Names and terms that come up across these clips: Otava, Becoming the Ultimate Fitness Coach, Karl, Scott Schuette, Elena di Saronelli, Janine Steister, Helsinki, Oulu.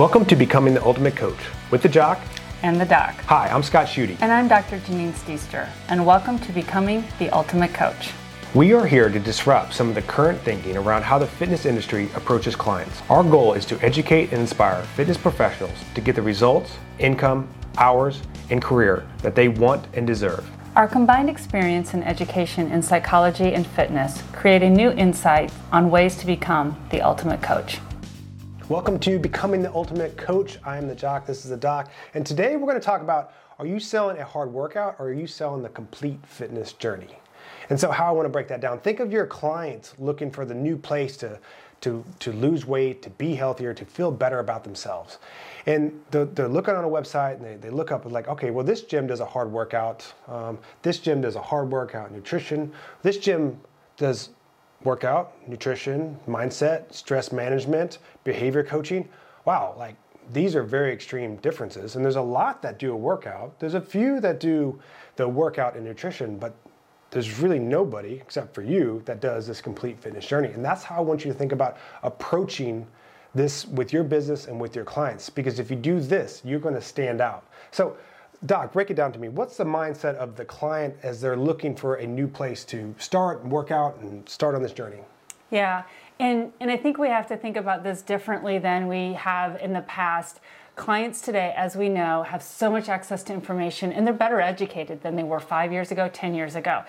Welcome to Becoming the Ultimate Coach with the Jock and the Doc. Hi, I'm Scott Schuette. And I'm Dr. Janine Steister, and welcome to Becoming the Ultimate Coach. We are here to disrupt some of the current thinking around how the fitness industry approaches clients. Our goal is to educate and inspire fitness professionals to get the results, income, hours, and career that they want and deserve. Our combined experience and education in psychology and fitness create a new insight on ways to become the ultimate coach. Welcome to Becoming the Ultimate Coach. I am the Jock, this is the Doc, and today we're going to talk about, are you selling a hard workout or are you selling the complete fitness journey? And so how I want to break that down. Think of your clients looking for the new place to lose weight, to be healthier, to feel better about themselves. And they're looking on a website and they look up and like, okay, well this gym does a hard workout, this gym does a hard workout nutrition, this gym does workout, nutrition, mindset, stress management, behavior coaching. Wow, like these are very extreme differences. And there's a lot that do a workout. There's a few that do the workout and nutrition, but there's really nobody except for you that does this complete fitness journey. And that's how I want you to think about approaching this with your business and with your clients. Because if you do this, you're going to stand out. So Doc, break it down to me. What's the mindset of the client as they're looking for a new place to start, work out, and start on this journey? Yeah, and I think we have to think about this differently than we have in the past. Clients today, as we know, have so much access to information, and they're better educated than they were 5 years ago, 10 years ago.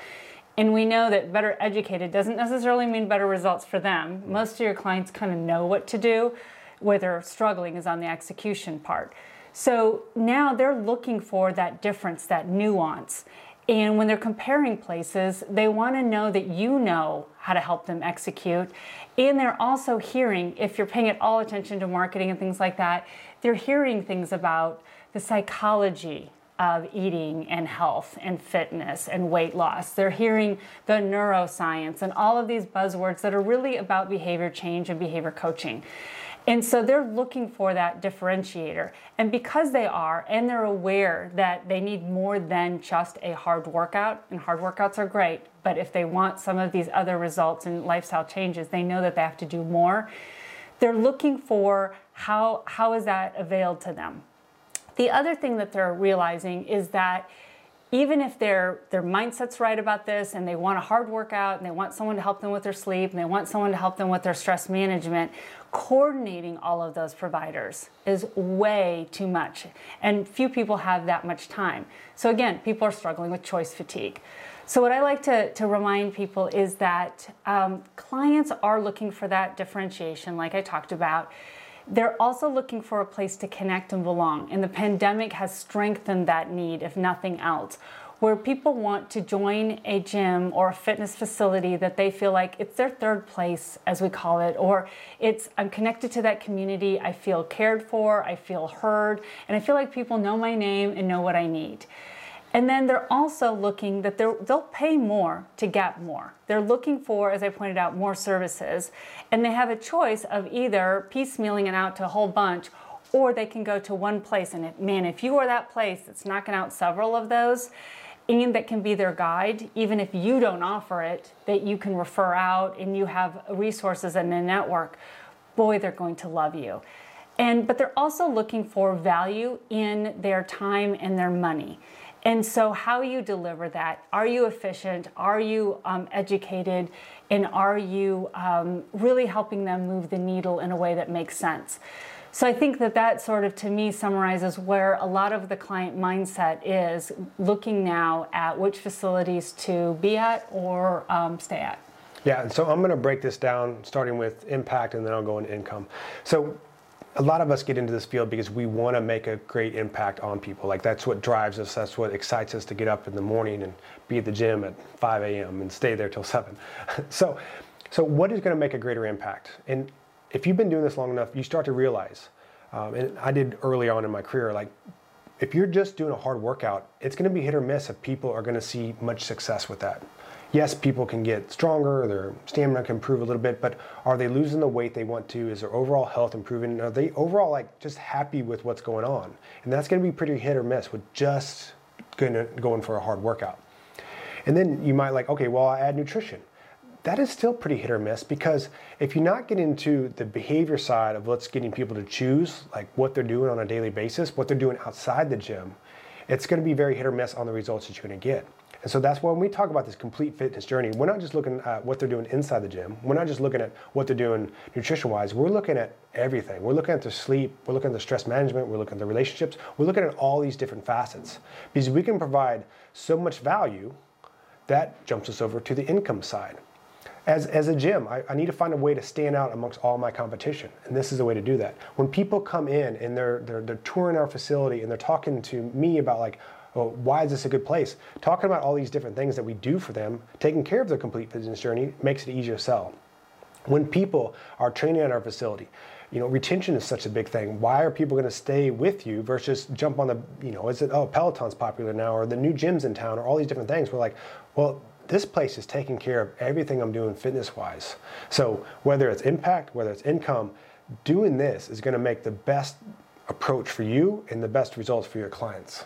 And we know that better educated doesn't necessarily mean better results for them. Most of your clients kind of know what to do. Where they're struggling is on the execution part. So now they're looking for that difference, that nuance. And when they're comparing places, they want to know that you know how to help them execute. And they're also hearing, if you're paying at all attention to marketing and things like that, they're hearing things about the psychology of eating and health and fitness and weight loss. They're hearing the neuroscience and all of these buzzwords that are really about behavior change and behavior coaching. And so they're looking for that differentiator. And because they are, and they're aware that they need more than just a hard workout, and hard workouts are great, but if they want some of these other results and lifestyle changes, they know that they have to do more. They're looking for how is that availed to them. The other thing that they're realizing is that even if their mindset's right about this and they want a hard workout and they want someone to help them with their sleep and they want someone to help them with their stress management, coordinating all of those providers is way too much. And few people have that much time. So again, people are struggling with choice fatigue. So what I like to remind people is that clients are looking for that differentiation like I talked about. They're also looking for a place to connect and belong, and the pandemic has strengthened that need, if nothing else, where people want to join a gym or a fitness facility that they feel like it's their third place, as we call it, or it's, I'm connected to that community, I feel cared for, I feel heard, and I feel like people know my name and know what I need. And then they're also looking that they'll pay more to get more. They're looking for, as I pointed out, more services. And they have a choice of either piecemealing it out to a whole bunch, or they can go to one place. And if you are that place that's knocking out several of those, and that can be their guide, even if you don't offer it, that you can refer out and you have resources and a network, boy, they're going to love you. But they're also looking for value in their time and their money. And so how you deliver that, are you efficient, are you educated, and are you really helping them move the needle in a way that makes sense? So I think that sort of, to me, summarizes where a lot of the client mindset is looking now at which facilities to be at or stay at. Yeah, and so I'm going to break this down starting with impact and then I'll go into income. So a lot of us get into this field because we want to make a great impact on people. Like that's what drives us. That's what excites us to get up in the morning and be at the gym at 5 a.m. and stay there till 7. So what is going to make a greater impact? And if you've been doing this long enough, you start to realize, and I did early on in my career, like if you're just doing a hard workout, it's going to be hit or miss if people are going to see much success with that. Yes, people can get stronger, their stamina can improve a little bit, but are they losing the weight they want to? Is their overall health improving? Are they overall like just happy with what's going on? And that's gonna be pretty hit or miss with just going for a hard workout. And then you might like, okay, well I add nutrition. that is still pretty hit or miss, because if you're not getting into the behavior side of what's getting people to choose, like what they're doing on a daily basis, what they're doing outside the gym, it's going to be very hit or miss on the results that you're going to get. And so that's why when we talk about this complete fitness journey, we're not just looking at what they're doing inside the gym. We're not just looking at what they're doing nutrition-wise. We're looking at everything. We're looking at their sleep. We're looking at their stress management. We're looking at their relationships. We're looking at all these different facets, because we can provide so much value that jumps us over to the income side. As a gym, I need to find a way to stand out amongst all my competition, and this is a way to do that. When people come in and they're touring our facility and they're talking to me about, like, well, why is this a good place? Talking about all these different things that we do for them, taking care of their complete fitness journey makes it easier to sell. When people are training at our facility, you know, retention is such a big thing. Why are people going to stay with you versus jump on the, you know, is it, oh, Peloton's popular now, or the new gym's in town, or all these different things. We're like, well, this place is taking care of everything I'm doing fitness-wise. So whether it's impact, whether it's income, doing this is going to make the best approach for you and the best results for your clients.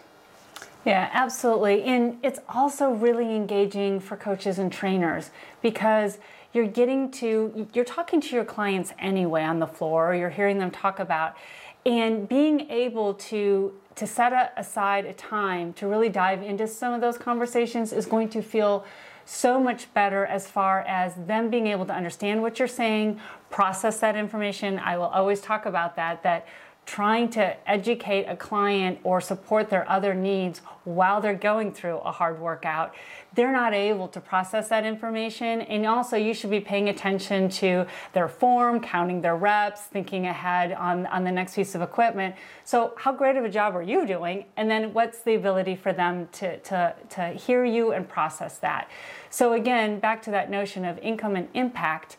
Yeah, absolutely. And it's also really engaging for coaches and trainers, because you're getting to, you're talking to your clients anyway on the floor, or you're hearing them talk about, and being able to set aside a time to really dive into some of those conversations is going to feel so much better as far as them being able to understand what you're saying, process that information. I will always talk about that trying to educate a client or support their other needs while they're going through a hard workout, they're not able to process that information. And also, you should be paying attention to their form, counting their reps, thinking ahead on the next piece of equipment. So how great of a job are you doing? And then what's the ability for them to hear you and process that? So again, back to that notion of income and impact,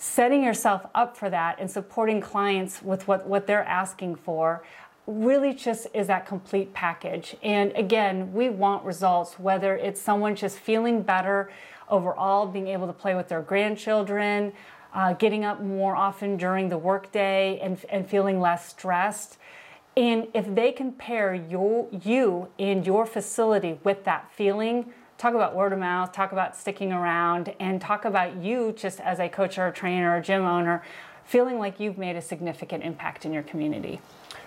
setting yourself up for that and supporting clients with what they're asking for really just is that complete package. And again, we want results, whether it's someone just feeling better overall, being able to play with their grandchildren, getting up more often during the workday and feeling less stressed. And if they can pair you and your facility with that feeling, talk about word of mouth, talk about sticking around, and talk about you just as a coach or a trainer or gym owner feeling like you've made a significant impact in your community.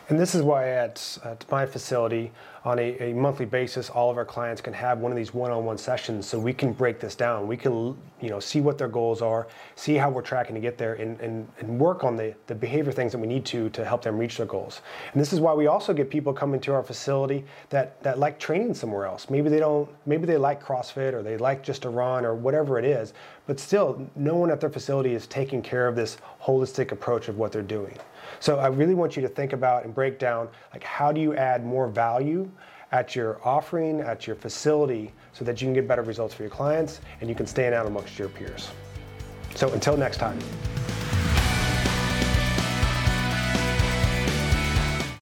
And this is why at my facility, on a monthly basis, all of our clients can have one of these one-on-one sessions, so we can break this down. We can, you know, see what their goals are, see how we're tracking to get there, and work on the behavior things that we need to help them reach their goals. And this is why we also get people coming to our facility that like training somewhere else. Maybe they like CrossFit, or they like just to run, or whatever it is, but still no one at their facility is taking care of this holistic approach of what they're doing. So I really want you to think about and break down, like, how do you add more value at your offering, at your facility, so that you can get better results for your clients and you can stand out amongst your peers. So until next time.